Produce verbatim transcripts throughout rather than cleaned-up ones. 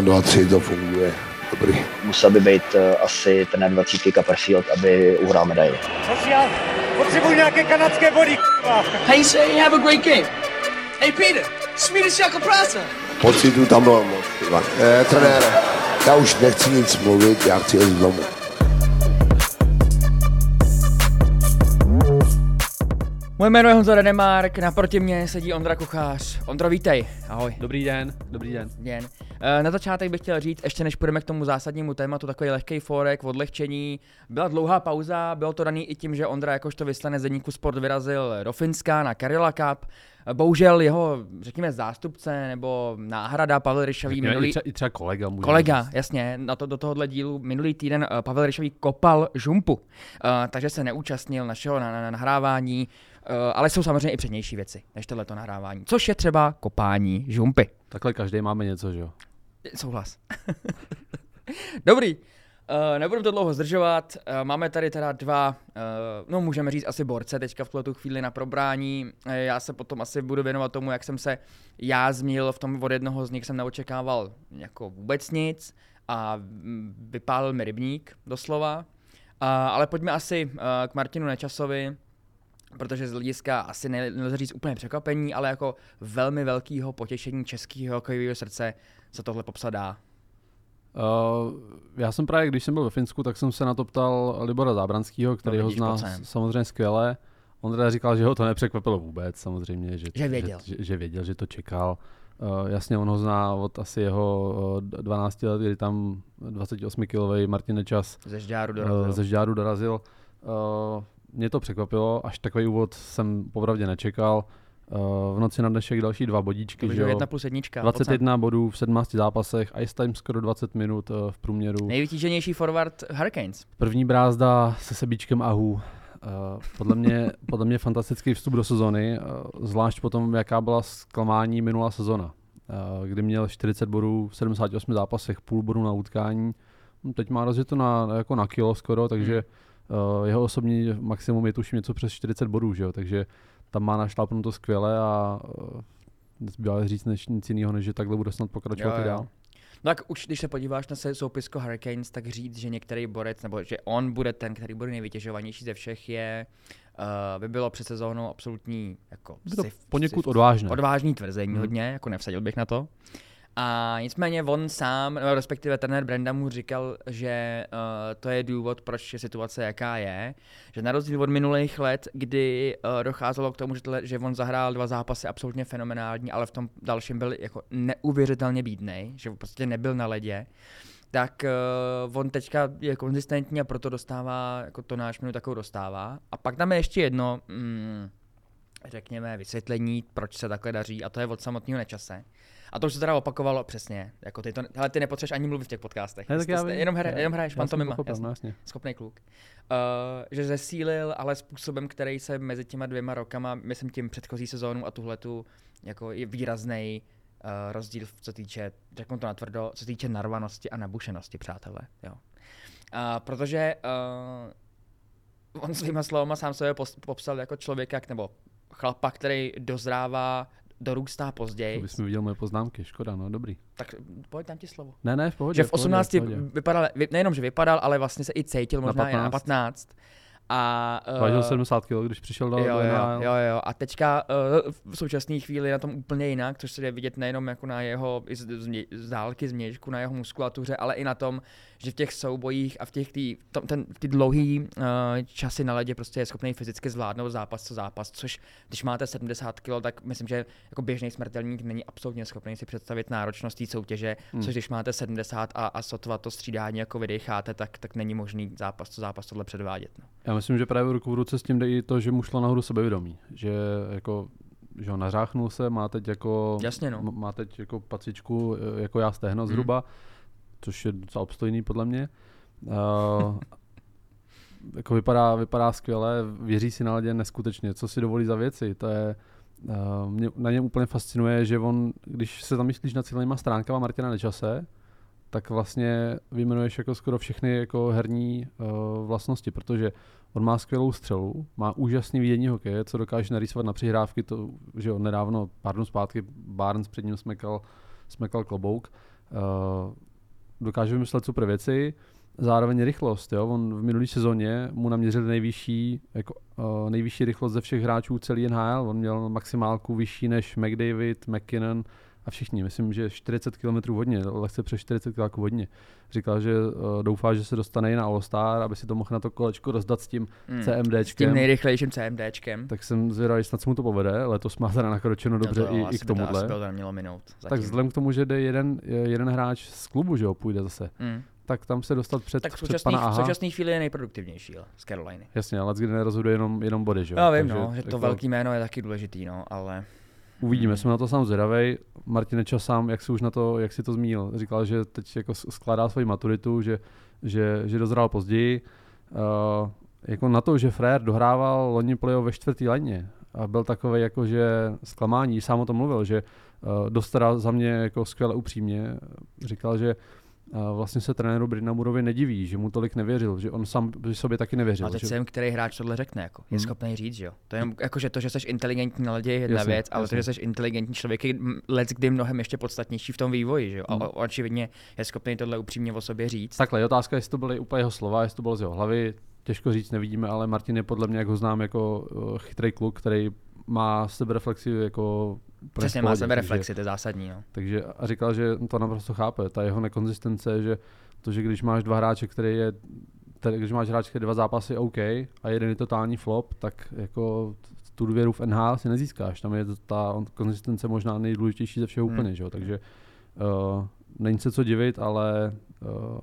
dvacet jedna to funguje. Dobrý. Musel by být uh, asi ten dvacítky Copperfield, aby uhrál medaili. Potřebuji nějaké kanadské body, k***a. Hey, say, have a great game. Hey, Peter, smíli si jako práce. Pocitu tam bylo moc, k***a. Eh, trenére, já už nechci nic mluvit, já chci jít domů. Moje jméno je Honza Denemark, naproti mě sedí Ondra Kuchář. Ondro, vítej, ahoj. Dobrý den, dobrý den. den. Na začátek bych chtěl říct, ještě než půjdeme k tomu zásadnímu tématu, takový lehkej fórek, odlehčení. Byla dlouhá pauza, bylo to daný i tím, že Ondra jakožto vyslanec Deníku Sport vyrazil do Finska na Karjala Cup. Bohužel jeho, řekněme, zástupce nebo náhrada Pavel Ryšový minulý... I třeba kolega. Můžu kolega, říct. Jasně. Na to, do tohohle dílu minulý týden Pavel Ryšový kopal žumpu, uh, takže se neúčastnil našeho na, na, na nahrávání, uh, ale jsou samozřejmě i přednější věci než tohleto nahrávání, což je třeba kopání žumpy. Takhle každý máme něco, že jo? Souhlas. Dobrý. Uh, nebudeme to dlouho zdržovat, uh, máme tady teda dva, uh, no můžeme říct asi borce teďka v tuhletu chvíli na probrání, uh, já se potom asi budu věnovat tomu, jak jsem se já zmínil v tom, od jednoho z nich jsem neočekával jako vůbec nic a vypálil mi rybník doslova, uh, ale pojďme asi uh, k Martinu Nečasovi, protože z hlediska asi nelze říct úplně překvapení, ale jako velmi velkýho potěšení českého hokejového srdce se tohle popsat dá. Uh, já jsem právě, když jsem byl ve Finsku, tak jsem se na to ptal Libora Zábranskýho, který ho zná pocen. samozřejmě skvěle. On teda říkal, že ho to nepřekvapilo vůbec, samozřejmě, že, že, věděl. Že, že, že věděl, že to čekal. Uh, jasně, on ho zná od asi jeho dvanácti let, kdy tam dvacetiosmikilový Martin Nečas ze Žďáru dorazil. Uh, ze Žďáru dorazil. Uh, mě to překvapilo, až takový úvod jsem popravdě nečekal. Uh, v noci na dnešek další dva bodíčky, že jo? dvacet jedna bodů v sedmnácti zápasech, ice time skoro dvacet minut uh, v průměru. Nejvytíženější forward Hurricanes. První brázda se sebíčkem Aho. Uh, podle, mě, podle mě fantastický vstup do sezony, uh, zvlášť potom, jaká byla zklamání minulá sezona, uh, kdy měl čtyřicet bodů v sedmdesáti osmi zápasech, půl bodu na utkání. No, teď má rozjet to na, jako na kilo skoro, takže uh, jeho osobní maximum je tuším něco přes čtyřicet bodů, že jo? Takže tam má našlápnuto skvěle a zbývá říct než nic jiného, než že takhle bude snad pokračovat jo, jo. i dál. No tak už když se podíváš na soupisko Hurricanes, tak říct, že některý borec, nebo že on bude ten, který bude nejvytěžovanější ze všech, je, uh, by bylo před sezónou absolutní jako sif, poněkud sif, odvážné. Odvážný tvrzení hmm. hodně, jako nevsadil bych na to. A nicméně on sám, respektive trenér Brenda mu říkal, že uh, to je důvod, proč je situace jaká je, že na rozdíl od minulých let, kdy uh, docházelo k tomu, že, tle, že on zahrál dva zápasy absolutně fenomenální, ale v tom dalším byl jako neuvěřitelně bídnej, že prostě nebyl na ledě, tak uh, on teďka je konzistentní a proto dostává, jako to náš minut takovou dostává. A pak tam je ještě jedno, mm, řekněme, vysvětlení, proč se takhle daří, a to je od samotného Nečase. A to už se teda opakovalo přesně. Jako ty to, hele, ty nepotřebuješ ani mluvit v těch podcastech. Ne, jste, jste, jenom, hra, jenom hraješ pantomima. Schopný kluk. Uh, že zesílil, ale způsobem, který se mezi těma dvěma rokama, myslím tím předchozí sezónu a tuhletu, jako je výrazný uh, rozdíl, co týče, řeknu to natvrdo, co týče narvanosti a nabušenosti, přátelé. Jo. Uh, protože uh, on svýma slovama sám sebe popsal jako člověka, nebo chlapa, který dozrává, dorůstá později. To bysme viděl moje poznámky, škoda, no dobrý. Tak pojď, dám ti slovo. Ne, ne, v pohodě. Že v osmnácti vypadal, nejenom že vypadal, ale vlastně se i cítil možná na i na patnáct. A vážil uh, sedmdesát kilo, když přišel do jo, jo, jo, jo, a teďka uh, v současné chvíli na tom úplně jinak, což se jde vidět nejenom jako na jeho z, z, z dálky změšku, na jeho muskulatuře, ale i na tom, že v těch soubojích a v těch tý, tom, ten, ty dlouhý uh, časy na ledě prostě je schopný fyzicky zvládnout zápas co zápas, což když máte sedmdesát kilo, tak myslím, že jako běžný smrtelník není absolutně schopný si představit náročnost té soutěže, hmm. což když máte sedmdesát a, a sotva to střídání jako vydecháte, tak, tak není možný zápas co zápas tohle předvádět. No. Myslím, že právě ruku v ruce s tím jde i to, že mu šlo nahoru sebevědomí, že jako že ho nařáchnul se, má teď jako Jasně no. má teď jako pacičku jako já stehno zhruba. Hmm. což je docela obstojný podle mě. Uh, jako vypadá, vypadá skvěle, věří si na ledě neskutečně, co si dovolí za věci, to je, uh, mě na něm úplně fascinuje, že on, když se zamyslíš nad celýma stránkama Martina Nečase, tak vlastně vyjmenuješ jako skoro všechny jako herní uh, vlastnosti, protože on má skvělou střelu, má úžasný vidění hokeje, co dokáže narýsovat na přihrávky, to, že on nedávno, pár dnů zpátky, Barnes před ním smekal, smekal klobouk, uh, dokáže vymyslet super věci, zároveň rychlost, jo? On v minulý sezóně mu naměřil nejvyšší, jako, uh, nejvyšší rychlost ze všech hráčů celý N H L, on měl maximálku vyšší než McDavid, McKinnon, a všichni, myslím, že čtyřicet kilometrů hodně, lehce přes čtyřicet kilometrů hodně. Říkal, že doufá, že se dostane na All-Star, aby si to mohl na to kolečko rozdat s tím mm, CMDčkem. S tím nejrychlejším CMDčkem. Tak jsem zvědavý, snad se mu to povede, letos má teda nakročeno dobře no to, i, i k tomuhle. To, to mělo minout, tak vzhledem k tomu, že jde jeden, jeden hráč z klubu, že jo, půjde zase, mm. tak tam se dostat před, tak před pana Aha. Tak v současné chvíli je nejproduktivnější z Caroliny. Jasně, ale kdy nerozhoduje jenom, jenom body, že jo. No, vím, takže, no, že to jako... velký jméno je taky důležitý, no, ale... Uvidíme, jsem na to sám zvědavej. Martin Nečas sám, jak si už na to, jak si to zmínil, říkal, že teď jako skládá svoji maturitu, že, že, že dozrál později. Uh, jako na to, že Frér dohrával loni playoff ve čtvrtý lajně a byl takovej jako, že zklamání, sám o tom mluvil, že uh, dost teda za mě jako skvěle upřímně říkal, že vlastně se trenéru Brynamurovi nediví, že mu tolik nevěřil, že on sám sobě taky nevěřil. A teď že... jsem, který hráč tohle řekne, jako, je hmm. schopný říct, že jo. To je jako, že to, že jsi inteligentní na ledě je jedna jasně, věc, ale jasně. to, že jsi inteligentní člověk je let's kdy mnohem ještě podstatnější v tom vývoji, že jo. Hmm. A očividně je schopný tohle upřímně o sobě říct. Takhle je otázka, jestli to byly úplně jeho slova, jestli to bylo z jeho hlavy, těžko říct, nevidíme, ale Martin je podle mě, jak ho znám, jako chytrý kluk, který má sebereflexi jako přesně má sebereflexi, to je zásadní. No. Takže a říkal, že to naprosto chápe. Ta jeho nekonzistence, že to, že když máš dva hráče, který je, který, když máš hráče dva zápasy OK a jeden je totální flop, tak jako tu důvěru v N H L si nezískáš. Tam je ta konzistence možná nejdůležitější ze všeho hmm. úplně, že jo. Takže uh, není se co divit, ale uh,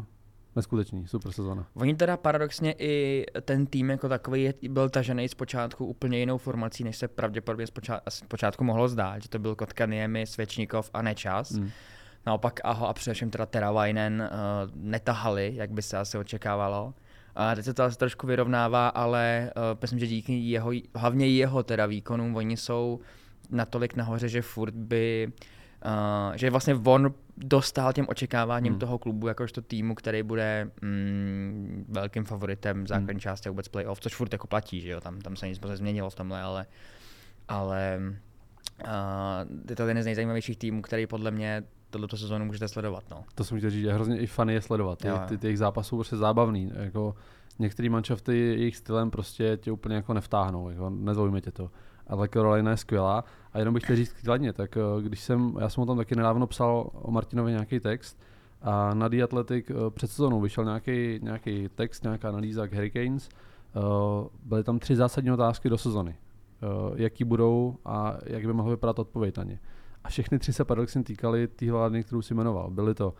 neskutečný, super sezona. Oni teda paradoxně i ten tým jako takový byl tažený zpočátku úplně jinou formací, než se pravděpodobně zpočátku, zpočátku mohlo zdát, že to byl Kotkaniemi, Svečnikov a Nečas. Mm. Naopak Aho a především teda Teräväinen uh, netahali, jak by se asi očekávalo. A teď se to asi trošku vyrovnává, ale uh, myslím, že díky jeho, hlavně jeho teda výkonům, oni jsou natolik nahoře, že furt by Uh, že vlastně on dostal těm očekáváním hmm. toho klubu, jakožto týmu, který bude mm, velkým favoritem základní hmm. části vůbec playoff, což furt jako platí, že jo, tam, tam se nic moc nezměnilo v tomhle, ale, ale uh, je to jeden z nejzajímavějších týmů, který podle mě tohleto sezónu můžete sledovat. No. To jsem chtěl říct, že hrozně i fany je sledovat, jo, ty, ty jejich zápasy jsou prostě zábavný, jako některý manšafty jejich stylem prostě tě úplně jako nevtáhnou, jako nezaujme tě to. Ale Carolina je skvělá a jenom bych chtěl říct kladně, tak když jsem, já jsem o tom taky nedávno psal o Martinovi nějaký text a na The Athletic před sezónou vyšel nějaký, nějaký text, nějaká analýza k Hurricanes, byly tam tři zásadní otázky do sezony, jaký budou a jak by mohla vypadat odpověď na ně. A všechny tři se paradoxně týkaly té hlavní, kterou si jmenoval, byly to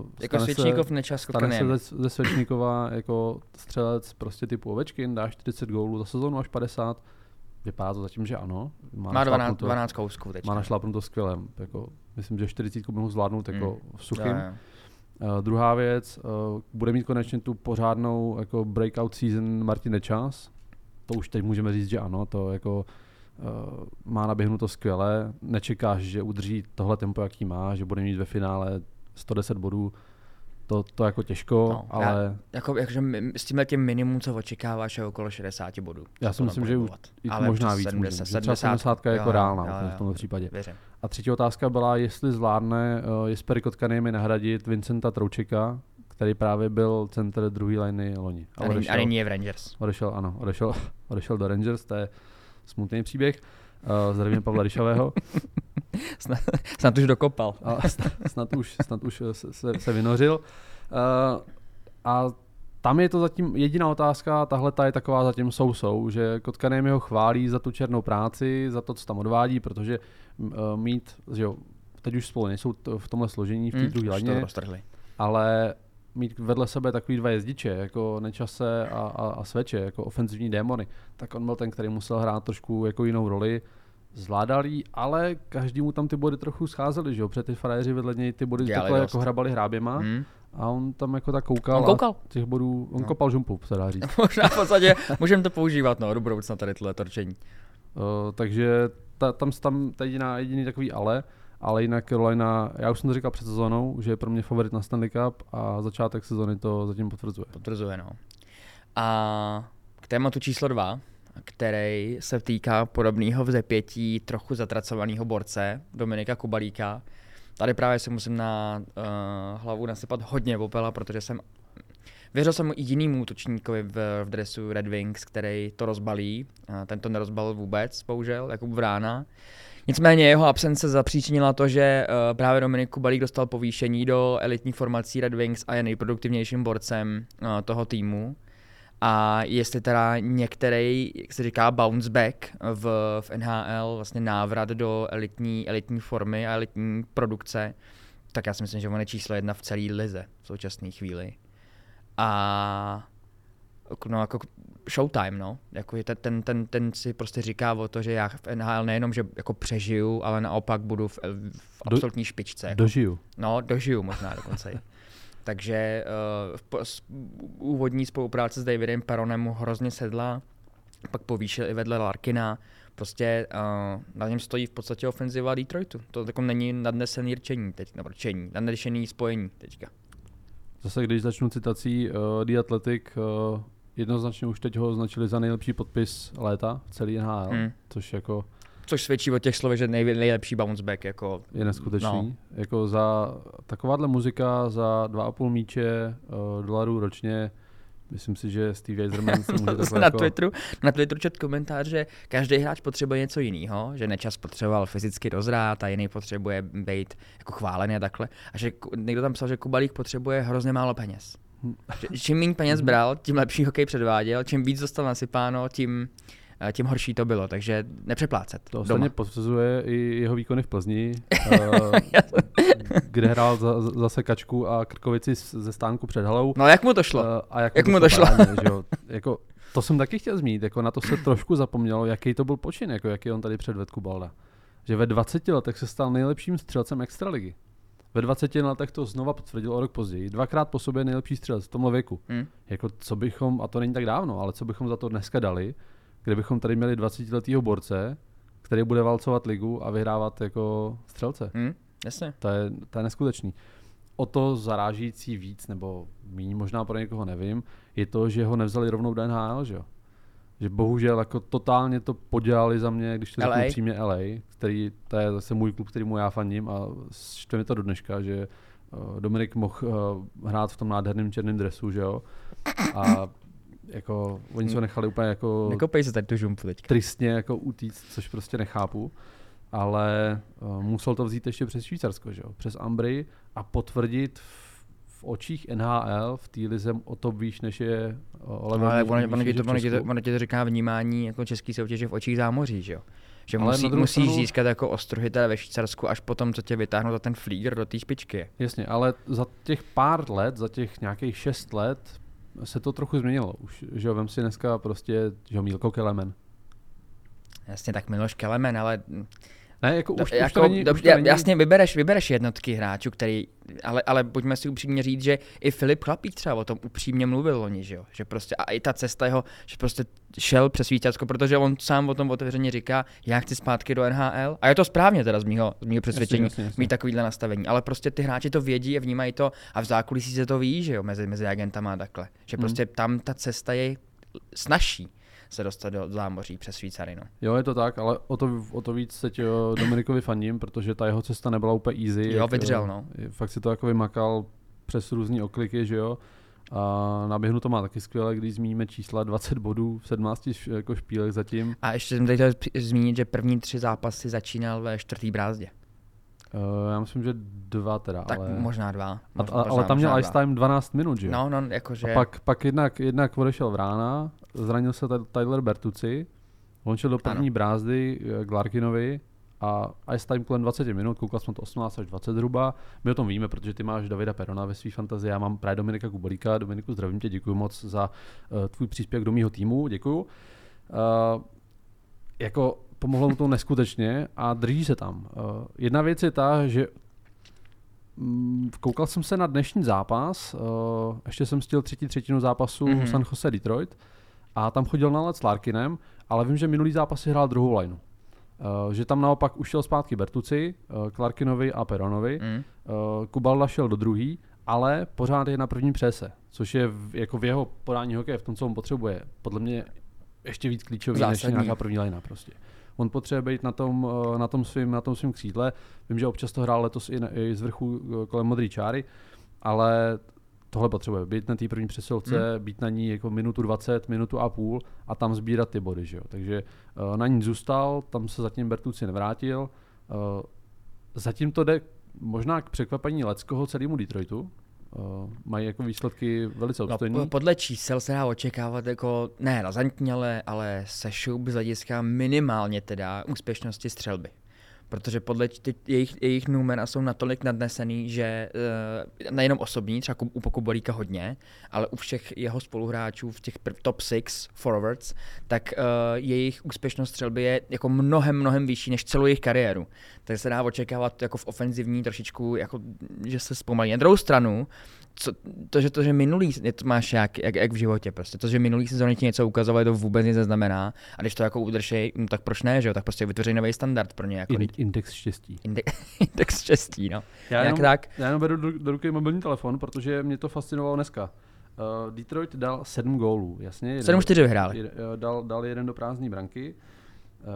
Uh, jako Svečníkov Nečas Kotkaniemi. Ze, ze Svečníkova jako střelec prostě typu Ovečkin, dá čtyřicet gólů za sezonu až padesát. Vypadá to zatím, že ano. Má, má dvanáct kousků teď. Má našlápnuto skvěle. Jako, myslím, že čtyřicet mohl zvládnout jako mm. v suchým. Yeah, yeah. Uh, druhá věc, uh, bude mít konečně tu pořádnou jako breakout season Martin Nečas. To už teď můžeme říct, že ano. To jako Uh, má naběhnuto skvěle. Nečekáš, že udrží tohle tempo, jaký má, že bude mít ve finále sto deset bodů, to, to jako těžko, no, ale... Já, jako, jakože s tímhle tím minimum, co očekáváš, je okolo šedesát bodů. Já si myslím, že možná víc můžeme. Třeba sedmdesát je jako reálná v tomto případě. Věřím. A třetí otázka byla, jestli zvládne uh, Jesper Kotkaniemi nahradit Vincenta Trochecka, který právě byl center druhé liny loni. A, odešel, a nyní je v Rangers. Odešel, ano, odešel, odešel do Rangers, to je smutný příběh. Uh, zdravím Pavla Ryšového. Snad, snad už dokopal. A snad, snad už, snad už se, se, se vynořil. Uh, a tam je to zatím jediná otázka, tahle ta je taková zatím sousou, že Kotkaniemi ho chválí za tu černou práci, za to, co tam odvádí, protože uh, mít, že jo, teď už spolu nejsou t- v tomhle složení, v té mm, druhé laně, ale mít vedle sebe takový dva jezdiče, jako Nečase a, a, a Sveče, jako ofenzivní démony, tak on byl ten, který musel hrát trošku jako jinou roli. zvládal jí, ale každému tam ty body trochu scházely, že jo, protože ty frajeři vedle něj ty body takhle jako hrabali hráběma. Hmm. A on tam jako tak koukal, on koukal. A těch bodů, on no. kopal žumpu, se dá říct. Možná v podstatě můžeme to používat, no, do budoucna tady tohle torčení. Uh, takže ta, tam tam ta jediná, jediný takový ale, ale jinak Carolina, já už jsem to říkal před sezónou, že je pro mě favorit na Stanley Cup a začátek sezóny to zatím potvrzuje. Potvrzuje, no. A k tématu číslo dva, který se týká podobného vzepětí trochu zatracovaného borce Dominika Kubalíka. Tady právě si musím na uh, hlavu nasypat hodně popela, protože jsem věřil jsem i jinému útočníkovi v, v dresu Red Wings, který to rozbalí. Uh, ten to nerozbalil vůbec, bohužel, Jakub Vrána. Nicméně jeho absence zapříčinila to, že uh, právě Dominik Kubalík dostal povýšení do elitní formací Red Wings a je nejproduktivnějším borcem uh, toho týmu. A jestli teda některý, jak se říká, bounce back v, v N H L, vlastně návrat do elitní, elitní formy a elitní produkce, tak já si myslím, že on je číslo jedna v celý lize v současné chvíli. A no, jako showtime, no. Jako ten, ten, ten, ten si prostě říká o to, že já v N H L nejenom, že jako přežiju, ale naopak budu v, v absolutní do, špičce. Jako. Dožiju. No, dožiju možná dokonce. Takže uh, úvodní spolupráce s Davidem Perronem mu hrozně sedla, pak povýšil i vedle Larkina. Prostě uh, na něm stojí v podstatě ofenziva Detroitu. To takový není nadnesený rčení teď, nebo rčení, nadnesený spojení teďka. Zase když začnu citací uh, The Athletic, uh, jednoznačně už teď ho označili za nejlepší podpis léta v celý N H L, hmm. což jako... Což svědčí o těch slovech, že nejlepší bounce back jako, je neskutečný. No. Jako za takováhle muzika za dva a půl míče uh, dolarů ročně, myslím si, že Steve Eiserman se může takhle na jako... Twitteru, na Twitteru čet komentář, že každý hráč potřebuje něco jiného, že Nečas potřeboval fyzicky dozrát a jiný potřebuje být jako chválený a takhle. A že někdo tam psal, že Kubalík potřebuje hrozně málo peněz. Že, čím méně peněz bral, tím lepší hokej předváděl, čím víc dostal nasypáno, tím... tím horší to bylo, takže nepřeplácet. To ostatně potvrzuje i jeho výkony v Plzni, kde hrál za, za sekačku a krkovici ze stánku před halou. No jak mu to šlo? A jak, jak mu to, to šlo? Právě, že jo? Jako, to jsem taky chtěl zmínit, jako na to se trošku zapomnělo, jaký to byl počin, jako jaký on tady předvedl Kubalda. Že ve dvaceti letech se stal nejlepším střelcem extraligy. Ve dvaceti letech to znova potvrdil o rok později. Dvakrát po sobě nejlepší střelec v tomhle věku. Hmm. Jako co bychom, a to není tak dávno, ale co bychom za to dneska dali, kdybychom tady měli dvacetiletého borce, který bude válcovat ligu a vyhrávat jako střelce. Hmm, jasně. To je, to je neskutečný. O to zarážící víc, nebo míň, možná pro někoho nevím, je to, že ho nevzali rovnou do N H L, že jo? Že bohužel jako totálně to podělali za mě, když to řeknu přímě L A, který, to je zase můj klub, kterýmu já fandím a štve mi to do dneška, že Dominik mohl hrát v tom nádherném černém dresu, že jo? A jako oni se nechali úplně jako nekopej se tady tu žumpu teďka. Tristně jako utíct, což prostě nechápu, ale uh, musel to vzít ještě přes Švýcarsko, že jo, přes Ambry a potvrdit v, v očích N H L v té lize o to výš, než je uh, Oliver. Ale ono ti to říká vnímání jako český soutěže v očích zámoří, že jo. Že musí, musíš stranu... získat jako ostruhy teda ve Švýcarsku až potom, co tě vytáhnou za ten flíger do té špičky. Jasně, ale za těch pár let, za těch nějakých šest let se to trochu změnilo už, že jo, vem si dneska prostě, že jo, Mílko Kelemen. Jasně, tak Miloš Kelemen, ale... Ne, jako už, do, už jako, to není... Dobře, už to není... Jasně, vybereš, vybereš jednotky hráčů, který... Ale, ale pojďme si upřímně říct, že i Filip Chlapík třeba o tom upřímně mluvil loni, že jo, že prostě, a i ta cesta jeho, že prostě šel přes Švýcarsko, protože on sám o tom otevřeně říká, já chci zpátky do N H L, a je to správně teda z mýho, z mýho přesvědčení, jasně, jasně, jasně. Mít takovýhle nastavení, ale prostě ty hráči to vědí a vnímají to a v zákulisí se to ví, že jo, mezi, mezi agentama a takhle, že prostě hmm. tam ta cesta je snažší se dostat do zámoří přes Švýcary. No. Jo, je to tak, ale o to, o to víc teď Dominikovi fandím, protože ta jeho cesta nebyla úplně easy. Jo, jak, vydřel, no. Fakt si to jako vymakal přes různý okliky, že jo. A na běhnu to má taky skvěle, když zmíníme čísla dvacet bodů v sedmnácti jako špílech zatím. A ještě jsem tady chtěl zmínit, že první tři zápasy začínal ve čtvrtý brázdě. Uh, já myslím, že dva teda, tak ale... možná dva. Možná, a, ale možná, tam měl ice time dvanáct minut, že jo? No, no, jakože... A pak, pak jednak, jednak odešel Vrána, zranil se Tyler Bertuzzi, on šel do první ano. brázdy k Larkinovi a ice time kolem dvacet minut, koukal jsme to osmnáct až dvacet zhruba. My o tom víme, protože ty máš Davida Perona ve své fantazii, já mám právě Dominika Kubalíka. Dominiku, zdravím tě, děkuji moc za uh, tvůj příspěvek do mýho týmu, děkuji. Uh, jako... Pomohlo mu to neskutečně a drží se tam. Jedna věc je ta, že koukal jsem se na dnešní zápas, ještě jsem stihl třetí třetinu zápasu mm-hmm. San Jose Detroit a tam chodil na let s Larkinem, ale vím, že minulý zápas hrál druhou lineu. Že tam naopak ušel zpátky Bertuzzi, k Larkinovi a Perronovi, mm. Kubalda šel do druhý, ale pořád je na první přese, což je v, jako v jeho podání hokeje, v tom, co on potřebuje, podle mě ještě víc klíčový než nějaká první linea prostě. On potřebuje být na tom, na tom svým, na tom svým křídle. Vím, že občas to hrál letos i, na, i z vrchu kolem modrý čáry, ale tohle potřebuje. Být na té první přesilovce, hmm. být na ní jako minutu dvacet, minutu a půl a tam sbírat ty body, že jo. Takže na ní zůstal, tam se zatím Bertuzzi nevrátil. Zatím to jde možná k překvapení leckoho celému Detroitu. Uh, mají jako výsledky velice obstojný. No, podle čísel se dá očekávat jako, ne razantně, ale, ale se šouby z hlediska minimálně teda úspěšnosti střelby. Protože podle těch, jejich, jejich numera jsou natolik nadnesený, že uh, nejenom osobní, třeba u, u Kubalíka hodně, ale u všech jeho spoluhráčů v těch prv, top six forwards, tak uh, jejich úspěšnost střelby je jako mnohem, mnohem vyšší než celou jejich kariéru. Takže se dá očekávat jako v ofenzivní trošičku, jako, že se zpomalí. Na druhou stranu, co, to, že, to, že minulý, to máš jak, jak, jak v životě prostě, to, že minulý sezóny ti něco ukazovali, to vůbec nic neznamená a když to jako udržej, no, tak proč ne, že jo, tak prostě vytvoří nový standard pro ně. Jako In, index štěstí. Inde, index štěstí, no. Já jenom, tak. Já jenom beru do, do ruky mobilní telefon, protože mě to fascinovalo dneska. Uh, Detroit dal sedm gólů, jasně. sedm čtyři vyhráli. Jed, dal, dal jeden do prázdné branky,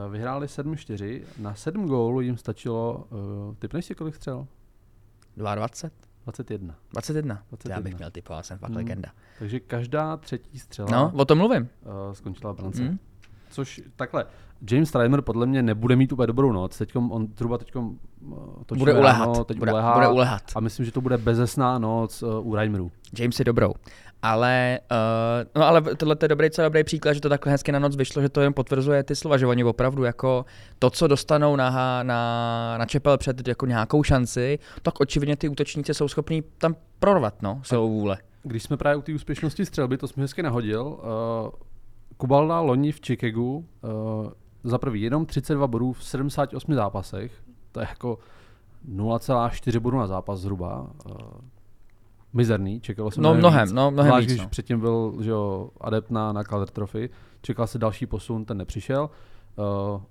uh, vyhráli sedm čtyři, na sedm gólů jim stačilo, uh, typneš si kolik střel? dvacet dva. dvacet jedna. dvacet jedna. dvacet jedna. Já bych měl typovat, jsem fakt hmm. legenda. Takže každá třetí střela... No, o tom mluvím. Uh, skončila brance. Hmm. Což takhle, James Reimer podle mě nebude mít úplně dobrou noc. Teďkom on třeba teďkom točí bude ulehat. Teď bude, ulehá, bude ulehat. A myslím, že to bude bezesná noc uh, u Reimeru. James je dobrou. Ale, uh, no ale tohle je dobrý, co dobrý příklad, že to takhle hezky na noc vyšlo, že to jen potvrzuje ty slova, že oni opravdu jako to, co dostanou na, na, na čepel před jako nějakou šanci, tak očividně ty útočníci jsou schopní tam prorvat, no, svou vůle. Když jsme právě u té úspěšnosti střelby, to jsme hezky nahodil, uh, Kubalda loni v Chicagu uh, za prvý jenom třicet dva bodů v sedmdesáti osmi zápasech, to je jako nula celá čtyři bodu na zápas zhruba. Uh, Mizerný, čekalo se no, mnohem, no, mnohem Vláž, víc. Když no. Předtím byl že jo, adept na, na Calder Trophy, čekal se další posun, ten nepřišel. Uh,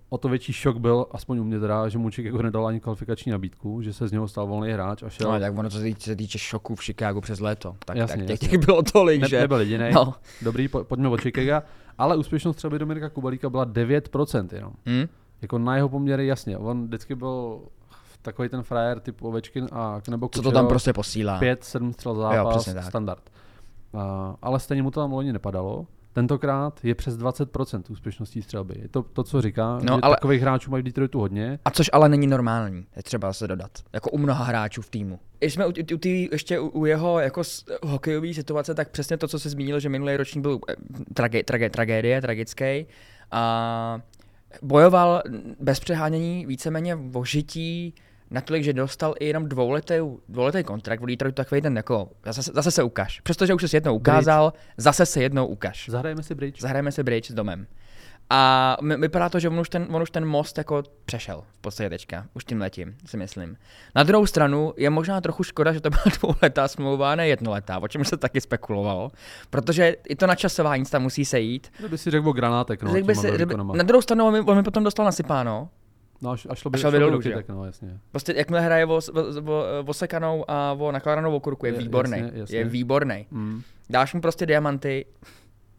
o to větší šok byl, aspoň u mě teda, že mu Chicago nedal ani kvalifikační nabídku, že se z něho stal volný hráč a šel... No, tak ono, co se týče šoku v Chicagu přes léto, tak, jasně, tak těch, těch bylo tolik, ne, že... Nebyl jedinej. No. Dobrý, po, pojďme od Chicaga, ale úspěšnost třeba Dominika Kubalíka byla devět procent jenom. Hmm? Jako na jeho poměry jasně, on vždycky byl... Takový ten frajer typu Ovečkin a nebo Kučero, co to tam prostě posílá. Pět, sedm střel zápas, jo, standard. Uh, ale stejně mu to tam loni nepadalo. Tentokrát je přes dvacet procent úspěšností střelby. Je to, to co říká, no, že ale... takových hráčů mají v Detroitu hodně. A což ale není normální, je třeba se dodat. Jako u mnoha hráčů v týmu. Když jsme u, u tý, ještě u, u jeho jako hokejové situace, tak přesně to, co se zmínil, že minulý ročník byl trage, trage, tragédie, tragický. A bojoval bez přehánění víceméně o žití, natolik, že dostal i jenom dvouletý, dvouletý kontrakt, v Detroitu takový ten jako, zase, zase se ukáž. Přestože už se jednou ukázal, bridge. zase se jednou ukáž. Zahrajeme si bridge. Zahrajeme si bridge s domem. A vypadá to, že on už ten, on už ten most jako přešel v podstatě teďka, už tím letím, si myslím. Na druhou stranu je možná trochu škoda, že to byla dvouletá smlouva, ne jednoletá, o čem se taky spekulovalo, protože i to načasování tam musí sejít. To by si řekl o granátek, no, by si, by, na druhou stranu on mi, on mi potom dostal nasypáno. No a šlo by, by, by do tak no, jasně. Prostě jakmile hraje o, o, o sekanou a o nakládanou okurku, je, je výborný, jasně, jasně. je výborný. Mm. Dáš mu prostě diamanty,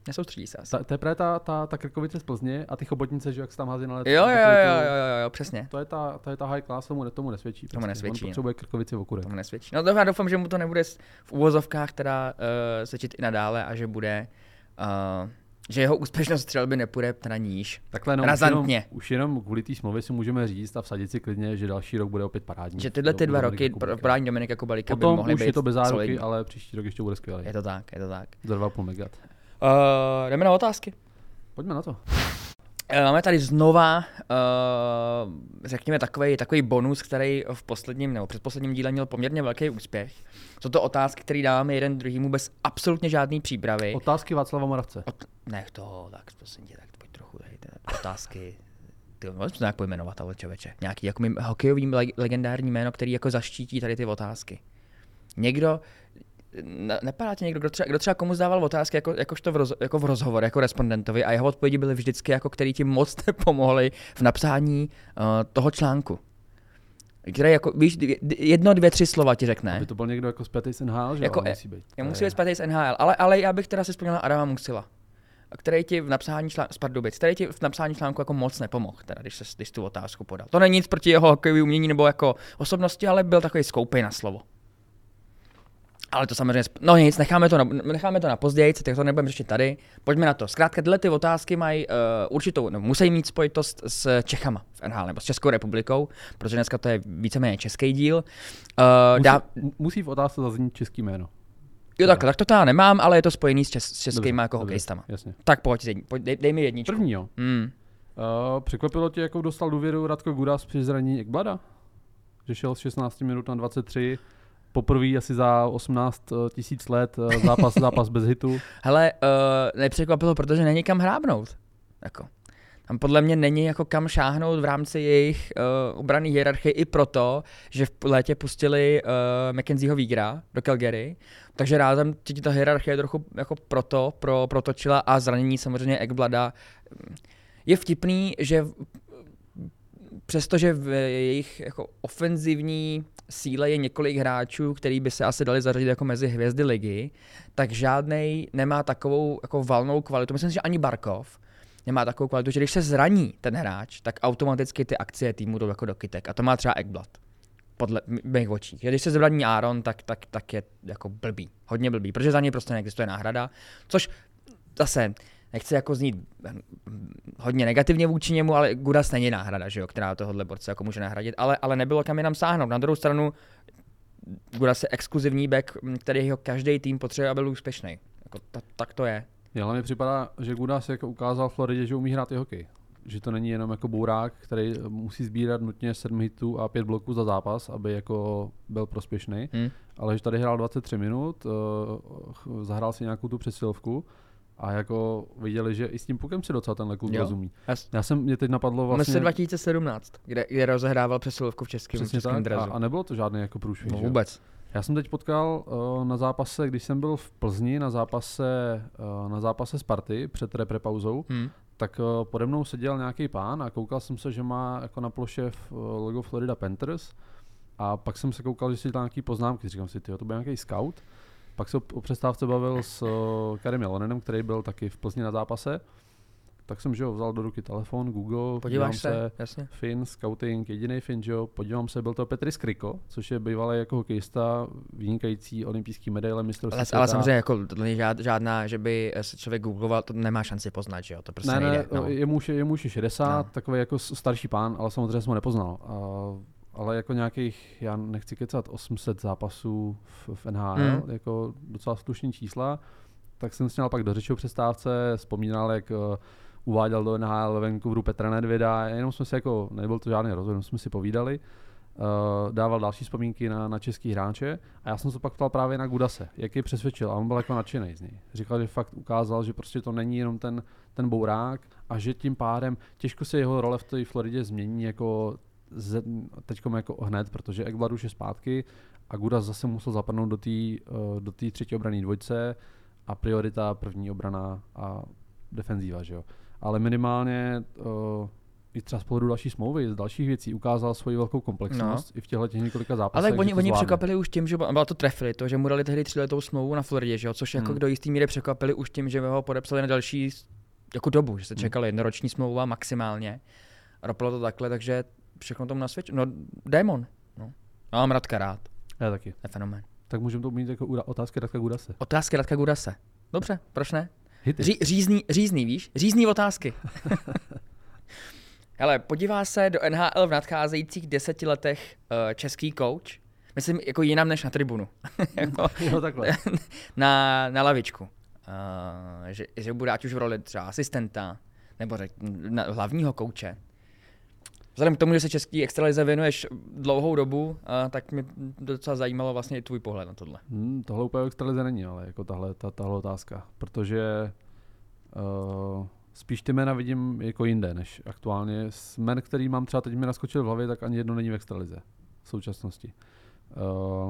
nesoustředí se asi. Ta, to je právě ta, ta, ta krkovice z Plzně a ty chobotnice, že jak se tam hází na letu. Jo, jo, jo, jo, jo, přesně. To je ta, to je ta high class, tomu, tomu nesvědčí. Tomu prostě. nesvědčí. On potřebuje krkovici okurek. Tomu nesvědčí. No já doufám, že mu to nebude v uvozovkách teda uh, sečit i nadále a že bude... Uh, že jeho úspěšnost střelby nepůjde na níž. Takhle no, razantně. Už jenom, už jenom kvůli té smlouvě si můžeme říct a vsadit si klidně, že další rok bude opět parádní. Že tyhle ty dva roky parádní Dominika Kubalíka by mohly být. Už je to bez záruky, ale příští rok ještě bude skvělý. Je to tak, je to tak. Za dva a půl megat. Uh, jdeme na otázky. Pojďme na to. Máme tady znova, uh, řekněme, takový, takový bonus, který v posledním nebo předposledním díle měl poměrně velký úspěch. Jsou to otázky, které dáváme jeden druhýmu bez absolutně žádný přípravy. Otázky Václava Moravce. Ot- Nech toho, tak prosím tě, tak pojď trochu, hejte, otázky ty, no, to nějak pojmenovat, ale čověče, nějaký jako hokejový legendární jméno, který jako zaštítí tady ty otázky. Někdo, ne, nepadá ti někdo, kdo třeba, kdo třeba komu zdával otázky jako, jakožto v roz, jako v rozhovor, jako respondentovi a jeho odpovědi byly vždycky jako, který ti moc nepomohly v napsání uh, toho článku. Který jako, víš, jedno, dvě, tři slova ti řekne. Aby to byl někdo jako zpětej z N H L, že jako, musí být. Je, musí být zpětej z N H L, ale, ale já bych teda si vzpomněl Adama Musila. Který ti v napsání článku, který ti v napsání článku jako moc nepomohl, teda, když se když tu otázku podal. To není nic proti jeho hokejový umění nebo jako osobnosti, ale byl takový skoupej na slovo. Ale to samozřejmě, no nic, necháme to na, necháme to na později, tak to nebudeme řešit tady. Pojďme na to. Zkrátka tyhle ty otázky mají uh, určitou, no, musí mít spojitost s Čechama v N H L, nebo s Českou republikou, protože dneska to je víceméně český díl. Uh, musí, dá... musí v otázce zaznít český jméno. Jo tak, tak to teda nemám, ale je to spojený s, čes, s českýma jako hokejistama. Tak pojď, dej, dej mi jedničku. První jo. Mm. Uh, překvapilo tě, jakou dostal důvěru Radko Gudas při zranění Ekblada? Že šel z šestnáct minut na dvacet tři, poprvé asi za osmnáct tisíc let, zápas zápas bez hitu. Hele, uh, nepřekvapilo, protože není kam hrábnout. Jako. Tam podle mě není jako kam šáhnout v rámci jejich uh, obranné hierarchie i proto, že v létě pustili uh, McKenzieho Vígra do Calgary, takže rázem ti ta hierarchie trochu jako proto pro, protočila a zranění samozřejmě Ekblada. Je vtipný, že přestože v jejich jako ofenzivní síle je několik hráčů, který by se asi dali zařadit jako mezi hvězdy ligy, tak žádnej nemá takovou jako valnou kvalitu. Myslím si, že ani Barkov nemá takovou kvalitu, že když se zraní ten hráč, tak automaticky ty akcie týmu jdou jako do kytek. A to má třeba Ekblad, podle mých očí. Když se zraní Aaron, tak, tak, tak je jako blbý, hodně blbý, protože za něj prostě neexistuje náhrada, což zase nechci jako znít hodně negativně vůči němu, ale Gudas není náhrada, že jo, která tohohle borce jako může nahradit, ale, ale nebylo kam jenom sáhnout. Na druhou stranu Gudas je exkluzivní back, který ho každý tým potřebuje, aby byl úspěšný. Jako ta, tak to je. Ale mi připadá, že Gudas jako ukázal Floridě, že umí hrát i hokej. Že to není jenom jako bourák, který musí sbírat nutně sedm hitů a pět bloků za zápas, aby jako byl prospěšný, hmm. ale že tady hrál dvacet tři minut, uh, zahrál si nějakou tu přesilovku a jako viděli, že i s tím pukem si docela tenhle klub rozumí. Já jsem, mě teď napadlo vlastně... Myslím dva tisíce sedmnáct, kde, kde rozehrával přesilovku v českém, v českém drezu. A, a nebylo to žádný jako průšvih, no, vůbec. Já jsem teď potkal uh, na zápase, když jsem byl v Plzni na zápase, uh, na zápase Sparty před reprepauzou, hmm. tak uh, pode mnou seděl nějaký pán a koukal jsem se, že má jako na ploše uh, logo Florida Panthers a pak jsem se koukal, že si dělal nějaký poznámky, říkám si, tyjo, to byl nějaký scout. Pak jsem o přestávce bavil s uh, Karim Jalonenem, který byl taky v Plzni na zápase. Tak jsem, že jo, vzal do ruky telefon, Google, podíváš se, se Fin, scouting, jediný Fin, že jo, podívám se, byl to Petr Skriko, což je bývalý jako hokejista, vynikající olympijský medaile, mistrovství světa. Ale samozřejmě jako to není žád, žádná, že by se člověk googloval, to nemá šanci poznat, že jo, to prostě ne, nejde. Ne, no. je muž je muž šedesát, no. Takový jako starší pán, ale samozřejmě jsem ho nepoznal. A, ale jako nějakých, já nechci kecat, osm set zápasů v, v N H L, hmm. jako docela slušný čísla, tak jsem sněl pak do řeči o přestávce, vzpomínal, jak uváděl do N H L Vancouveru Petra Nedvěda, jenom jsme si jako, nebyl to žádný rozhovor, jenom jsme si povídali, uh, dával další vzpomínky na, na český hráče a já jsem se pak ptal právě na Gudase, jak je přesvědčil a on byl jako nadšenej z něj. Říkal, že fakt ukázal, že prostě to není jenom ten, ten bourák a že tím pádem těžko se jeho role v té Floridě změní jako z, teďkom jako hned, protože Ekblad už je zpátky a Gudas zase musel zapadnout do té uh, do té třetí obranné dvojce a priorita první obrana a defenzíva, že jo. Ale minimálně uh, i třeba z pohledu další smlouvy, z dalších věcí ukázal svoji velkou komplexnost no. i v těchto těch několika zápasech. Ale oni, oni překvapili už tím, že byla to trefili, to, že mu dali tehdy tříletou smlouvu na Floridě, že jo, což hmm. jako do jistý míry překvapili už tím, že ho podepsali na další jako dobu, že se čekala hmm. jednoroční smlouva maximálně. Ropilo to takhle, takže všechno tomu nasvědčilo. No, démon. No. Já mám Radka rád. Já taky. Je fenomén. Tak můžeme to mít jako otázky Radka Gudase. Otázky Radka Gudase. Dobře, proč ne? Ří, řízný, řízný, víš? Řízný otázky. Hele, podívá se do N H L v nadcházejících deseti letech uh, český kouč. Myslím, jako jinam než na tribunu. jako, jo, takhle. Na, na lavičku. Uh, že, že bude ať už v roli třeba asistenta, nebo řek, na, hlavního kouče. Vzhledem k tomu, že se český extralize věnuješ dlouhou dobu, a tak mi docela zajímalo vlastně i tvůj pohled na tohle. Hmm, tohle úplně extralize není, ale jako tahle, ta, tahle otázka, protože uh, spíš ty jména vidím jako jinde, než aktuálně. Z jmen, který mám třeba teď mi naskočil v hlavě, tak ani jedno není v extralize v současnosti.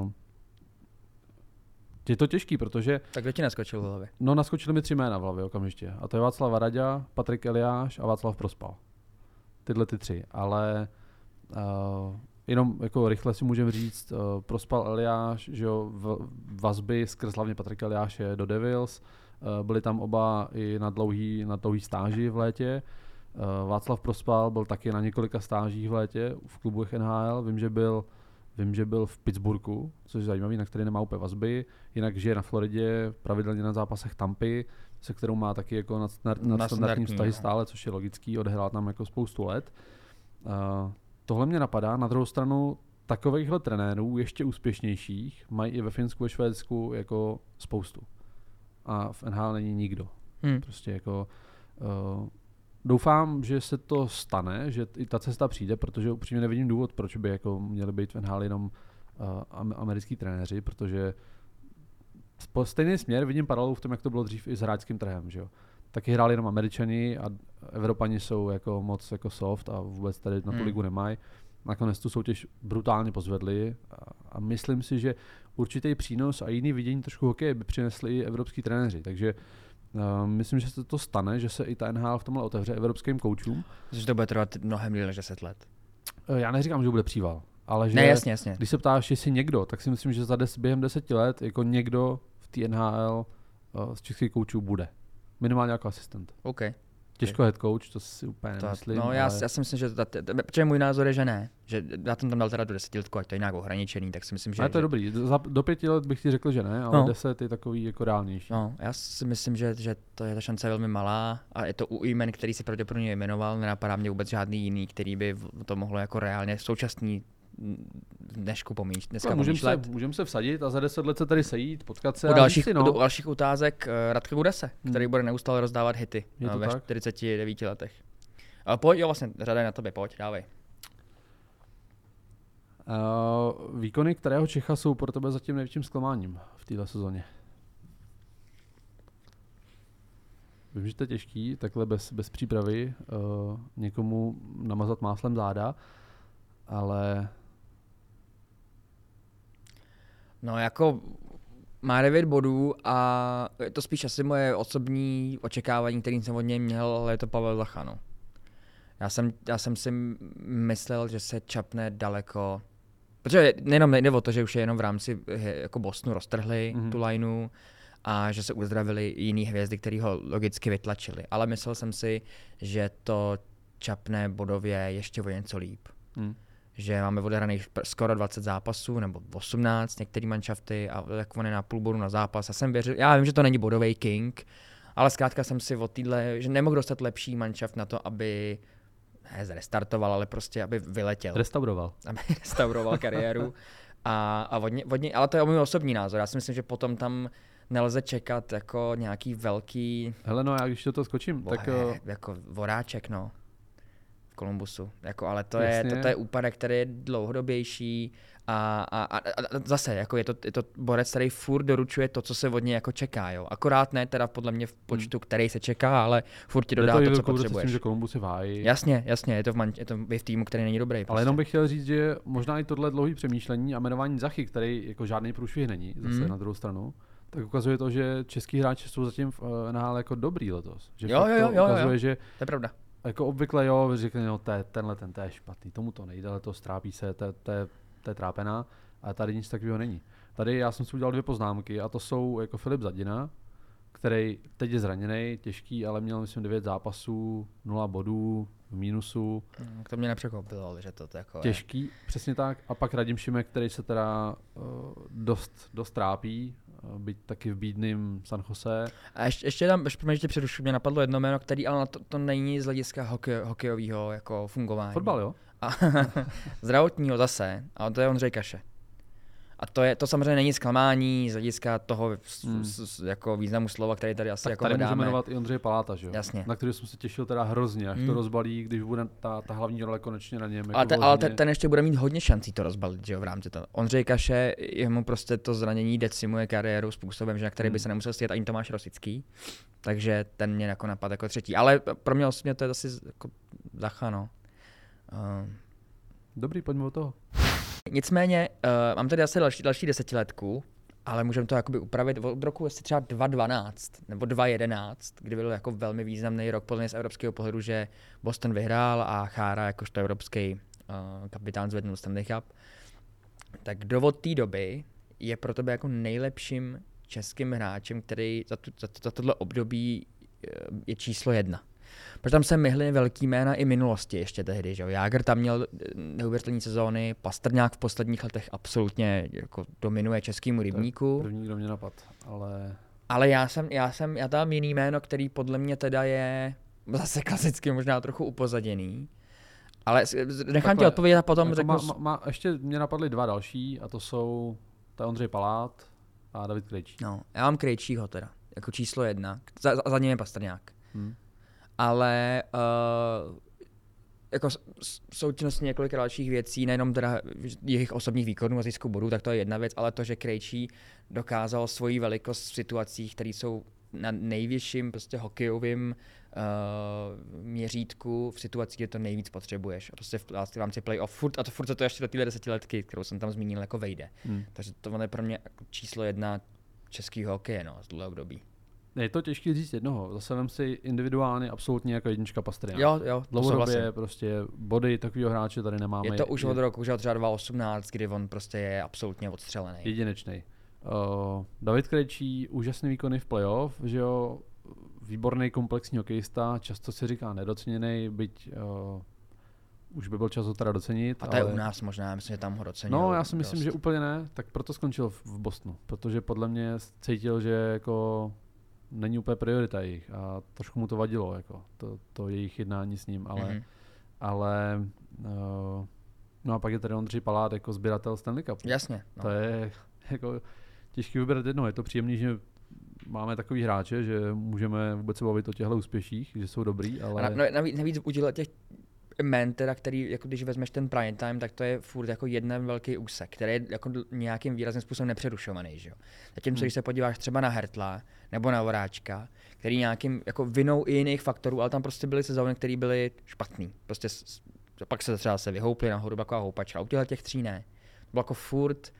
Uh, je to těžký, protože... Tak kdo ti naskočil v hlavě? No, naskočili mi tři jména v hlavě okamžitě. A to je Václav Varaďa, Patrik Eliáš a Václav Prospal. Tyhle ty tři, ale... Uh, jenom jako rychle si můžeme říct, uh, Prospal Eliáš, že jo, v, vazby skrz hlavně Patrika Eliáše do Devils, uh, byli tam oba i na dlouhý, na dlouhý stáži v létě, uh, Václav Prospal byl taky na několika stážích v létě v klubu N H L, vím, že byl, vím, že byl v Pittsburghu, což je zajímavý, na který nemá úplně vazby, jinak žije na Floridě, pravidelně na zápasech Tampy, se kterou má taky jako nadstandardní nadstandardní vztahy stále, což je logický, odehrál tam jako spoustu let. Uh, Tohle mě napadá, na druhou stranu takovýchhle trenérů, ještě úspěšnějších, mají i ve Finsku a Švédsku jako spoustu. A v N H L není nikdo. Hmm. Prostě jako uh, doufám, že se to stane, že i ta cesta přijde, protože upřímně nevidím důvod, proč by jako měli být v N H L jenom uh, americký trenéři, protože stejný směr vidím paralelu v tom, jak to bylo dřív i s hráčským trhem, že jo. Taky hráli jenom Američani a Evropani jsou jako moc jako soft a vůbec tady na tu ligu nemají. Nakonec tu soutěž brutálně pozvedli a myslím si, že určitý přínos a jiný vidění trošku hokeje by přinesli i evropský trenéři, takže uh, myslím, že se to stane, že se i ta N H L v tomhle otevře evropským koučům. Že to bude trvat mnohem déle než deset let. Já neříkám, že bude příval, ale že ne, jasně, jasně. Když se ptáš, jestli někdo, tak si myslím, že za des, během deseti let jako někdo v té N H L uh, z českých koučů bude. Minimálně jako asistent. OK. Těžko head coach, to si úplně to, nemyslím. No, ale... já, já si myslím, že to, protože můj názor je, že ne. Že já jsem tam dal teda do desetiletku, ať to je nějak ohraničený, tak si myslím, že... Ale to je že... dobrý, do, do pěti let bych ti řekl, že ne, ale no. deset je takový jako reálnější. No, já si myslím, že, že to je ta šance velmi malá a je to u jmen, který si pravděpodobně jmenoval, nenapadá mě vůbec žádný jiný, který by to mohlo jako reálně současný dnešku pomíš, dneska no, můžeme se, můžem se vsadit a za deset let se tady sejít, potkat se u dalších, si, no. U dalších otázek uh, Radka Gudase, hmm. který bude neustále rozdávat hity uh, ve tak? čtyřiceti devíti letech. Uh, pojď, jo vlastně, řada na tebe, pojď, dávej. Uh, výkony kterého Čecha jsou pro tebe zatím největším zklamáním v této sezóně? Vím, že to je těžký, takhle bez, bez přípravy uh, někomu namazat máslem záda, ale... No jako má devět bodů a je to spíš asi moje osobní očekávání, který jsem od něj měl, ale je to Pavel Zacha, no. Já jsem, já jsem si myslel, že se čapne daleko, protože nejenom nejde o to, že už je jenom v rámci jako Bostonu roztrhli mm-hmm. tu lineu a že se uzdravili jiný hvězdy, který ho logicky vytlačili, ale myslel jsem si, že to čapne bodově ještě o něco líp. Mm. Že máme odehraných skoro dvacet zápasů, nebo osmnáct, některé manšafty a tak on je na půl bodu na zápas. Já jsem věřil, já vím, že to není bodový king, ale zkrátka jsem si od týhle, že nemohl dostat lepší manšaft na to, aby ne zrestartoval, ale prostě aby vyletěl. Restauroval. Aby restauroval kariéru. a, a od ně, od ně, ale to je můj osobní názor, já si myslím, že potom tam nelze čekat jako nějaký velký... Hele no, já když do toho skočím, bohe, tak... Jako voráček, no. Kolumbusu, jako, ale to je, to, to je úpadek, který je dlouhodobější a, a, a, a zase jako je, to, je to borec, který furt doručuje to, co se od něj jako čeká, jo. Akorát ne teda podle mě v počtu, hmm. který se čeká, ale furt ti dodá to, to, to co potřebuješ. Tím, že Kolumbus je vájí. Jasně, jasně, je to, v, man, je to v týmu, který není dobrý. Prostě. Ale jenom bych chtěl říct, že možná i tohle dlouhé přemýšlení a jmenování Zachy, který jako žádný průšvih není, zase hmm. na druhou stranu, tak ukazuje to, že český hráči jsou zatím v N H L jako dobrý letos. Že jo, jo, jo, jo, ukazuje, jo. Že to je pravda. Jako obvykle jo, řekne, no to je tenhle, ten to je špatný, tomu to nejde, ale to strápí se, to je trápená, ale tady nic takového není. Tady já jsem si udělal dvě poznámky a to jsou jako Filip Zadina, který teď je zraněný, těžký, ale měl myslím devět zápasů, nula bodů, v mínusu. To mě nepřekvapilo, že to takové. Těžký, přesně tak. A pak Radim Šimek, který se teda uh, dost, dost trápí, byť taky v bídným San Jose. A ještě, ještě tam, ještě předušu, mě napadlo jedno jméno, který, ale to, to není z hlediska hokej, hokejového jako fungování. Fotbal, jo? A, zdravotního zase, ale to je Ondřej Kaše. A to je to samozřejmě není zklamání z hlediska toho hmm. s, jako významu slova, který tady asi tak jako dáme. Tady můžeme jmenovat i Ondřeje Paláta, že jo? Jasně. Na který jsem se těšil teda hrozně, až hmm. to rozbalí, když bude ta, ta hlavní role konečně na něm. Ale, jako te, ale ten, ten ještě bude mít hodně šancí to rozbalit, že jo, v rámci toho. Ondřej Kaše, jemu prostě to zranění decimuje kariéru způsobem, že na který hmm. by se nemusel stěhat ani Tomáš Rosický. Takže ten mě jako napadl jako třetí. Ale pro mě osobně to je asi jako Zacha, no. Uh. Dobrý, pojďme od toho. Nicméně uh, mám tady asi další, další desetiletku, ale můžeme to jakoby upravit od roku jestli třeba dva tisíce dvanáct nebo dva tisíce jedenáct, kdy byl jako velmi významný rok podle mě z evropského pohledu, že Boston vyhrál a Chára jakožto evropský uh, kapitán zvednul Stanley Cup. Tak do od té doby je pro tebe jako nejlepším českým hráčem, který za, tu, za, za tohle období je číslo jedna. Protože tam se myhly velký jména i minulosti ještě tehdy, že jo. Jágr tam měl neuvěřitelné sezóny, Pastrňák v posledních letech absolutně jako dominuje českému Rybníku. První, kdo mě napad, ale... Ale já jsem, já jsem, já tam jiný jméno, který podle mě teda je zase klasicky možná trochu upozaděný. Ale nechám tě odpovědět a potom jako řeknu... Ma, ma, ma, ještě mě napadly dva další a to jsou ta Ondřej Palát a David Krejčí. No, já mám Krejčího teda, jako číslo jedna. Za, za, za ním je Pastrňák. Hmm. Ale uh, jako součinnosti několik dalších věcí, nejenom teda jejich osobních výkonů a zisku bodů, tak to je jedna věc, ale to, že Krejčí dokázal svoji velikost v situacích, které jsou na nejvyšším prostě hokejovým uh, měřítku, v situacích, kde to nejvíc potřebuješ. Prostě v, v rámci playoff furt, a to furt se to ještě do téhle desetiletky, kterou jsem tam zmínil, jako vejde. Hmm. Takže to je pro mě číslo jedna českého hokeje, no, z dlouhého období. Je to těžké říct jednoho, zase vem si individuálně absolutně jako jednička Pastrňák. Jo, jo, dlouhodobě prostě body takového hráče tady nemáme. Je to už od roku, už třeba dva tisíce osmnáct, kdy on prostě je absolutně odstřelený. Jedinečný. Uh, David Krejčí, úžasný výkony v playoff, že jo, výborný komplexní hokejista, často se říká nedoceněný, byť uh, už by byl čas ho teda docenit. A to je ale... u nás možná, myslím, že tam ho docenil. No, já si myslím, dost. Že úplně ne, tak proto skončil v Bostonu, protože podle mě cítil, že jako není úplně priorita jejich a trošku mu to vadilo, jako to, to jejich jednání s ním, ale, mm-hmm. ale uh, no a pak je tady Ondřej Palát jako sběratel Stanley Cup. Jasně. No. To je jako těžký vybrat jedno, je to příjemný, že máme takový hráče, že můžeme vůbec se bavit o těchto úspěších, že jsou dobrý, ale... A na, no, navíc, navíc udělat těch jmen, teda, který, jako když vezmeš ten prime time, tak to je furt jako jeden velký úsek, který je jako nějakým výrazným způsobem nepřerušovaný, že jo. Zatímco, hmm. když se podíváš třeba na Hertla nebo na Voráčka, který nějakým jako vinou i jiných faktorů, ale tam prostě byly sezóny, které byly špatný. Prostě pak se třeba se vyhoupli nahoru taková houpačka, a u těch tří ne. To bylo jako furt,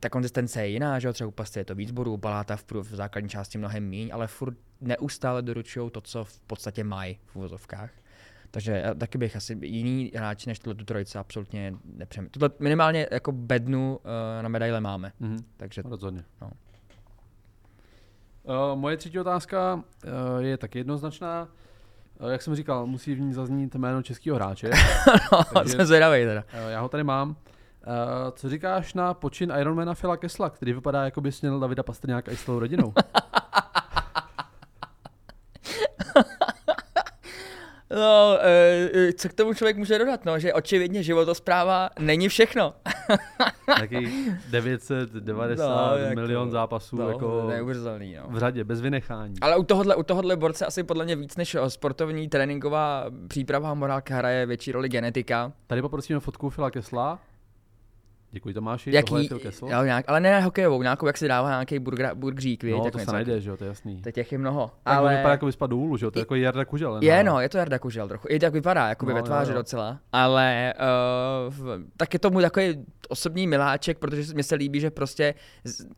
ta konzistence je jiná, že jo, třeba u Pasty je to víc bodů, u Paláta v, v základní části mnohem míň, ale furt neustále doručujou to, co v podstatě mají v uvozovkách. Takže taky bych asi jiný hráči než tuto trojice absolutně nepřemýšlel. Tohle minimálně jako bednu uh, na medaile máme. Mm-hmm. Takže, rozhodně. No. Uh, moje třetí otázka uh, je tak jednoznačná. Uh, jak jsem říkal, musí v ní zaznít jméno českého hráče. No, jsem zvědavej teda. Uh, já ho tady mám. Uh, co říkáš na počin Ironmana Phila Kessla, který vypadá, jako by snědl Davida Pastrňáka i s celou rodinou? No, co k tomu člověk může dodat, no, že očividně životospráva není všechno. Taky devět set devadesát no, milion zápasů no, jako no. v řadě, bez vynechání. Ale u tohohle, u tohohle borce asi podle mě víc než sportovní, tréninková příprava a morálka hraje větší roli genetika. Tady poprosíme fotku Phila Kessla. Děkuji Tomáši, jaký, tohle je Phil Kessel. Jo, nějak, ale ne na hokejovou, nějakou, jak se dává nějaký burger, burgřík. No, to se najde, že jo, to je jasný. To těch je mnoho. Tak ale... on vypadá, jako by spadl důlu, že jo, to je jako Jarda Kužel. Je, no, je to Jarda Kužel trochu, i tak vypadá, jako by no, ve tváři docela, ale uh, tak je to můj takový osobní miláček, protože mi se líbí, že prostě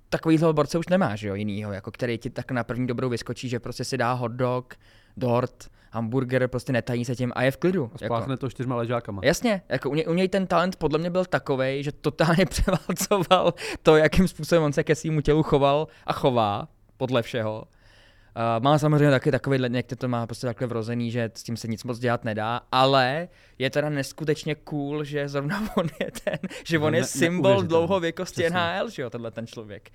takovýhle borce už nemáš, jo, jinýho, jako který ti tak na první dobrou vyskočí, že prostě si dá hot dog, dort, hamburger, prostě netají se tím a je v klidu. A spláchne jako to čtyřma ležákama. Jasně, jako u, ně, u něj ten talent podle mě byl takovej, že totálně převálcoval to, jakým způsobem on se ke svýmu tělu choval a chová, podle všeho. Uh, má samozřejmě taky takovýhle, některý to má prostě takhle vrozený, že s tím se nic moc dělat nedá, ale je teda neskutečně cool, že zrovna on je ten, že on je ne, symbol dlouhověkosti N H L, že jo, tenhle ten člověk.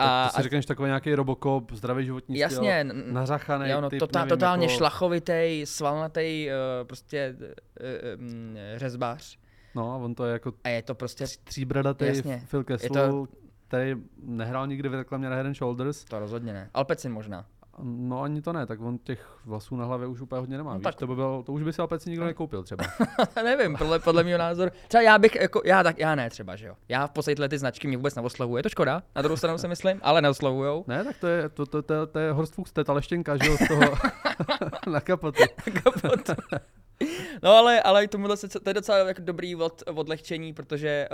A, to si řekneš takový nějaký Robocop, zdravý životní jasně, styl, nařachanej jo, no, typ, tota, nevím, totálně jako... šlachovitej, svalnatej uh, prostě uh, um, řezbář. No a on to je jako a je to prostě, tříbradatej Phil Kessel, který nehrál nikdy v reklamě na Head and Shoulders. To rozhodně ne. Alpecin možná. No ani to ne, tak on těch vlasů na hlavě už úplně hodně nemá. No víš, tak... to by bylo, to už by si Alpecin nikdo nekoupil třeba. Nevím, podle, podle mýho názoru. Třeba já bych, jako, já tak, já ne třeba, že jo. Já v poslední ty značky mě vůbec neoslovuje, to škoda, na druhou stranu si myslím, ale neoslovujou. Ne, tak to je, to, to, to, to je Horst Fuchs, to je ta leštěnka, že jo, z toho na kapotu. Na kapotu. No ale, ale tomuhle se, to je docela jako dobrý od, odlehčení, protože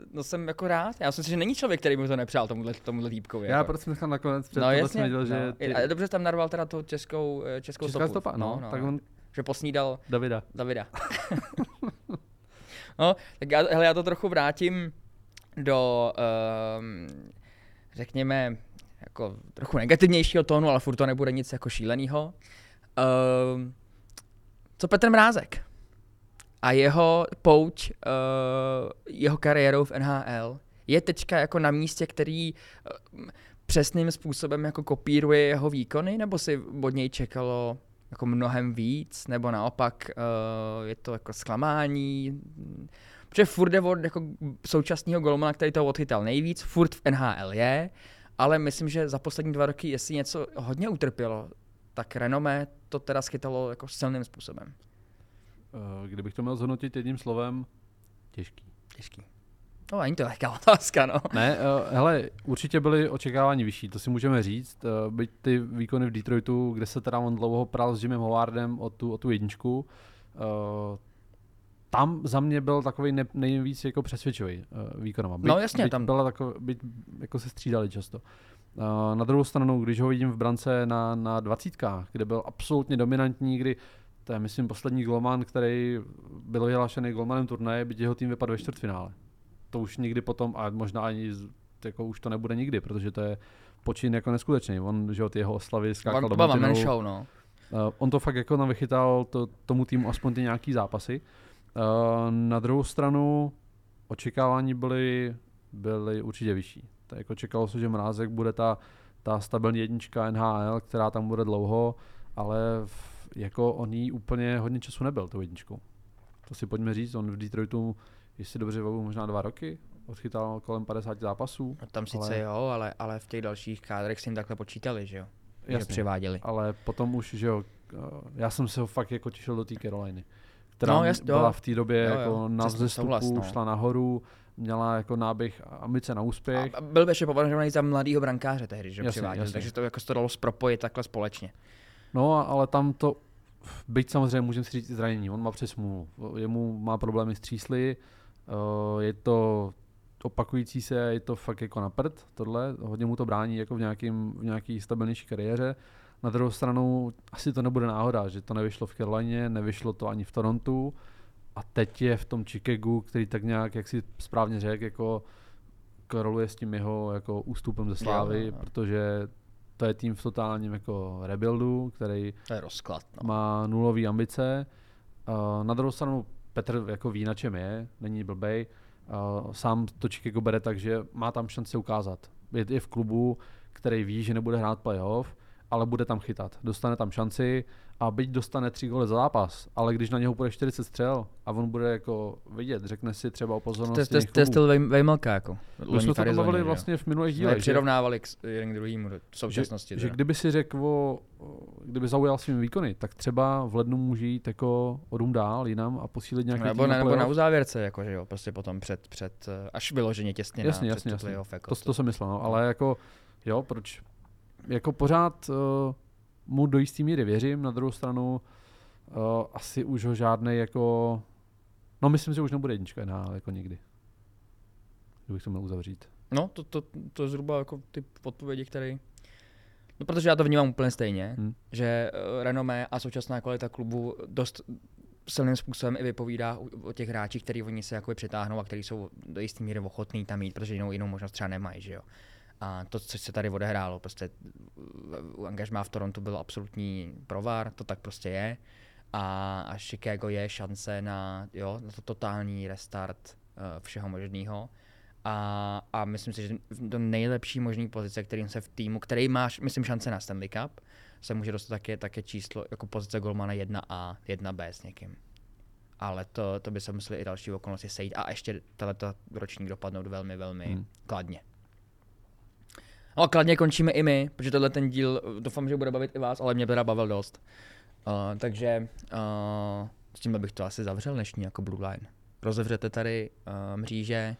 uh, no, jsem jako rád. Já myslím si, že není člověk, který by to nepřál tomuhle, tomuhle týpkovi. Já jako. Proč jsem nechal nakonec před no, to, jsem věděl, no. že... Ty... Dobře tam narval teda tu českou, českou stopu. Česká stopa, no, no, no. Tak on... Že posnídal... Davida. Davida. No, tak já, hele, já to trochu vrátím do, um, řekněme, jako trochu negativnějšího tónu, ale furt to nebude nic jako šílenýho. Um, Co Petr Mrázek a jeho pouť, uh, jeho kariérou v N H L je teďka jako na místě, který uh, přesným způsobem jako kopíruje jeho výkony, nebo si od něj čekalo jako mnohem víc, nebo naopak uh, je to jako zklamání, protože furt je od jako současného golmana, který to odchytal nejvíc, furt v N H L je, ale myslím, že za poslední dva roky, jestli něco hodně utrpělo, tak renomé to teda schytalo jako silným způsobem. Kdybych to měl zhodnotit jedním slovem, těžký. Těžký. No ani to je lehká otázka, no. Ne, hele, určitě byly očekávání vyšší, to si můžeme říct. Byť ty výkony v Detroitu, kde se teda on dlouho prál s Jimem Howardem o tu, o tu jedničku, tam za mě byl takovej ne, nejvíc jako přesvědčivý výkonama. Byť, no jasně, byť tam. Byla takový, byť jako se střídali často. Na druhou stranu, když ho vidím v brance na, na dvacítkách, kde byl absolutně dominantní, kdy to je, myslím, poslední golman, který byl vyhlášený golmanem turnaje, byť jeho tým vypadl ve čtvrtfinále. To už nikdy potom, a možná ani jako už to nebude nikdy, protože to je počin jako neskutečný. On, že od jeho oslavy skákal do mantinou. No. On to fakt jako tam vychytal to, tomu týmu aspoň ty nějaký zápasy. Na druhou stranu očekávání byly, byly určitě vyšší. Tak jako čekalo se, že Mrázek bude ta, ta stabilní jednička N H L, která tam bude dlouho, ale v, jako on jí úplně hodně času nebyl tou jedničkou. To si pojďme říct, on v Detroitu, jestli dobře vybavuji, možná dva roky, odchytal kolem padesát zápasů. No tam sice ale... jo, ale, ale v těch dalších kádrech si jim takhle počítali, že jo? Jasně, že přiváděli. Ale potom už, že jo, já jsem se ho fakt jako těšil do té Caroliny, která no, jest, byla v té době jo, jo. Jako na vzestupu, vlastně. Šla nahoru, měla jako náběh ambice na úspěch. A byl ještě považovaný za mladýho brankáře tehdy, že přiváděl, takže to jako se to dalo zpropojit takhle společně. No, ale tam to, byť samozřejmě můžeme si říct zranění, on má přesmůlu, jemu má problémy s třísly, je to opakující se, je to fakt jako na prd, tohle, hodně mu to brání jako v, nějakým, v nějaký stabilnější kariéře. Na druhou stranu asi to nebude náhoda, že to nevyšlo v Carolině, nevyšlo to ani v Torontu, a teď je v tom Chicagu, který tak nějak, jak si správně řekl, jako koroluje s tím jeho jako ústupem ze Slávy, jo, jo. Protože to je tým v totálním jako rebuildu, který to je rozklad, no. Má nulový ambice. Na druhou stranu Petr jako ví, na čem je, není blbej. Sám to Chicago bere tak, že má tam šanci ukázat. Je v klubu, který ví, že nebude hrát playoff, ale bude tam chytat. Dostane tam šanci a byť dostane tři góly za zápas, ale když na něho bude čtyřicet střel a on bude jako vidět, řekne si třeba o pozornosti těch klubů. To je styl Vejmelka jako. My jsme to mluvili vlastně v minulých dílech. Přirovnávali k jeden k druhému v současnosti. Že kdyby si řekl, kdyby zaujal svými výkony, tak třeba v lednu může jít jako odum dál jinam a posílit nějaký tým. Nebo na uzávěrce, jako, že jo, prostě potom před, před až vyloženě těsně na před playoff. To jsem myslel, no, ale jako jo, proč? Jako pořád uh, mu do jistý míry věřím, na druhou stranu uh, asi už ho žádnej jako, no myslím, že už nebude jednička N H L jako nikdy, kdybych to měl uzavřít. No to, to, to je zhruba jako ty odpovědi, které, no protože já to vnímám úplně stejně, hmm. že uh, renomé a současná kvalita klubu dost silným způsobem i vypovídá o těch hráčích, který oni se jakoby přitáhnou a který jsou do jistý míry ochotný tam jít, protože jinou, jinou možnost třeba nemají, že jo. A to, co se tady odehrálo, prostě angažmá v Torontu byl absolutní provar, to tak prostě je. A, a Chicago je šance na, jo, na to totální restart uh, všeho možného. A, a myslím si, že do nejlepší možné pozice, kterým se v týmu, který má, myslím, šance na Stanley Cup, se může dostat také, také číslo jako pozice golmana jedna A, jedna B s někým. Ale to, to by se museli i další okolnosti sejít a ještě tato ročník dopadnout velmi, velmi hmm. kladně. No, kladně končíme i my, protože tenhle ten díl, doufám, že bude bavit i vás, ale mě teda bavil dost. Uh, takže uh, s tím bych to asi zavřel dnešní jako Blue Line. Rozevřete tady uh, mříže,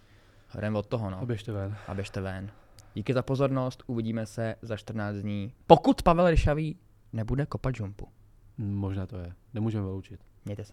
jdeme od toho, no. A běžte ven. A běžte ven. Díky za pozornost, uvidíme se za čtrnáct dní. Pokud Pavel Ryšavý nebude kopat jumpu. Možná to je, nemůžeme vyloučit. Mějte se.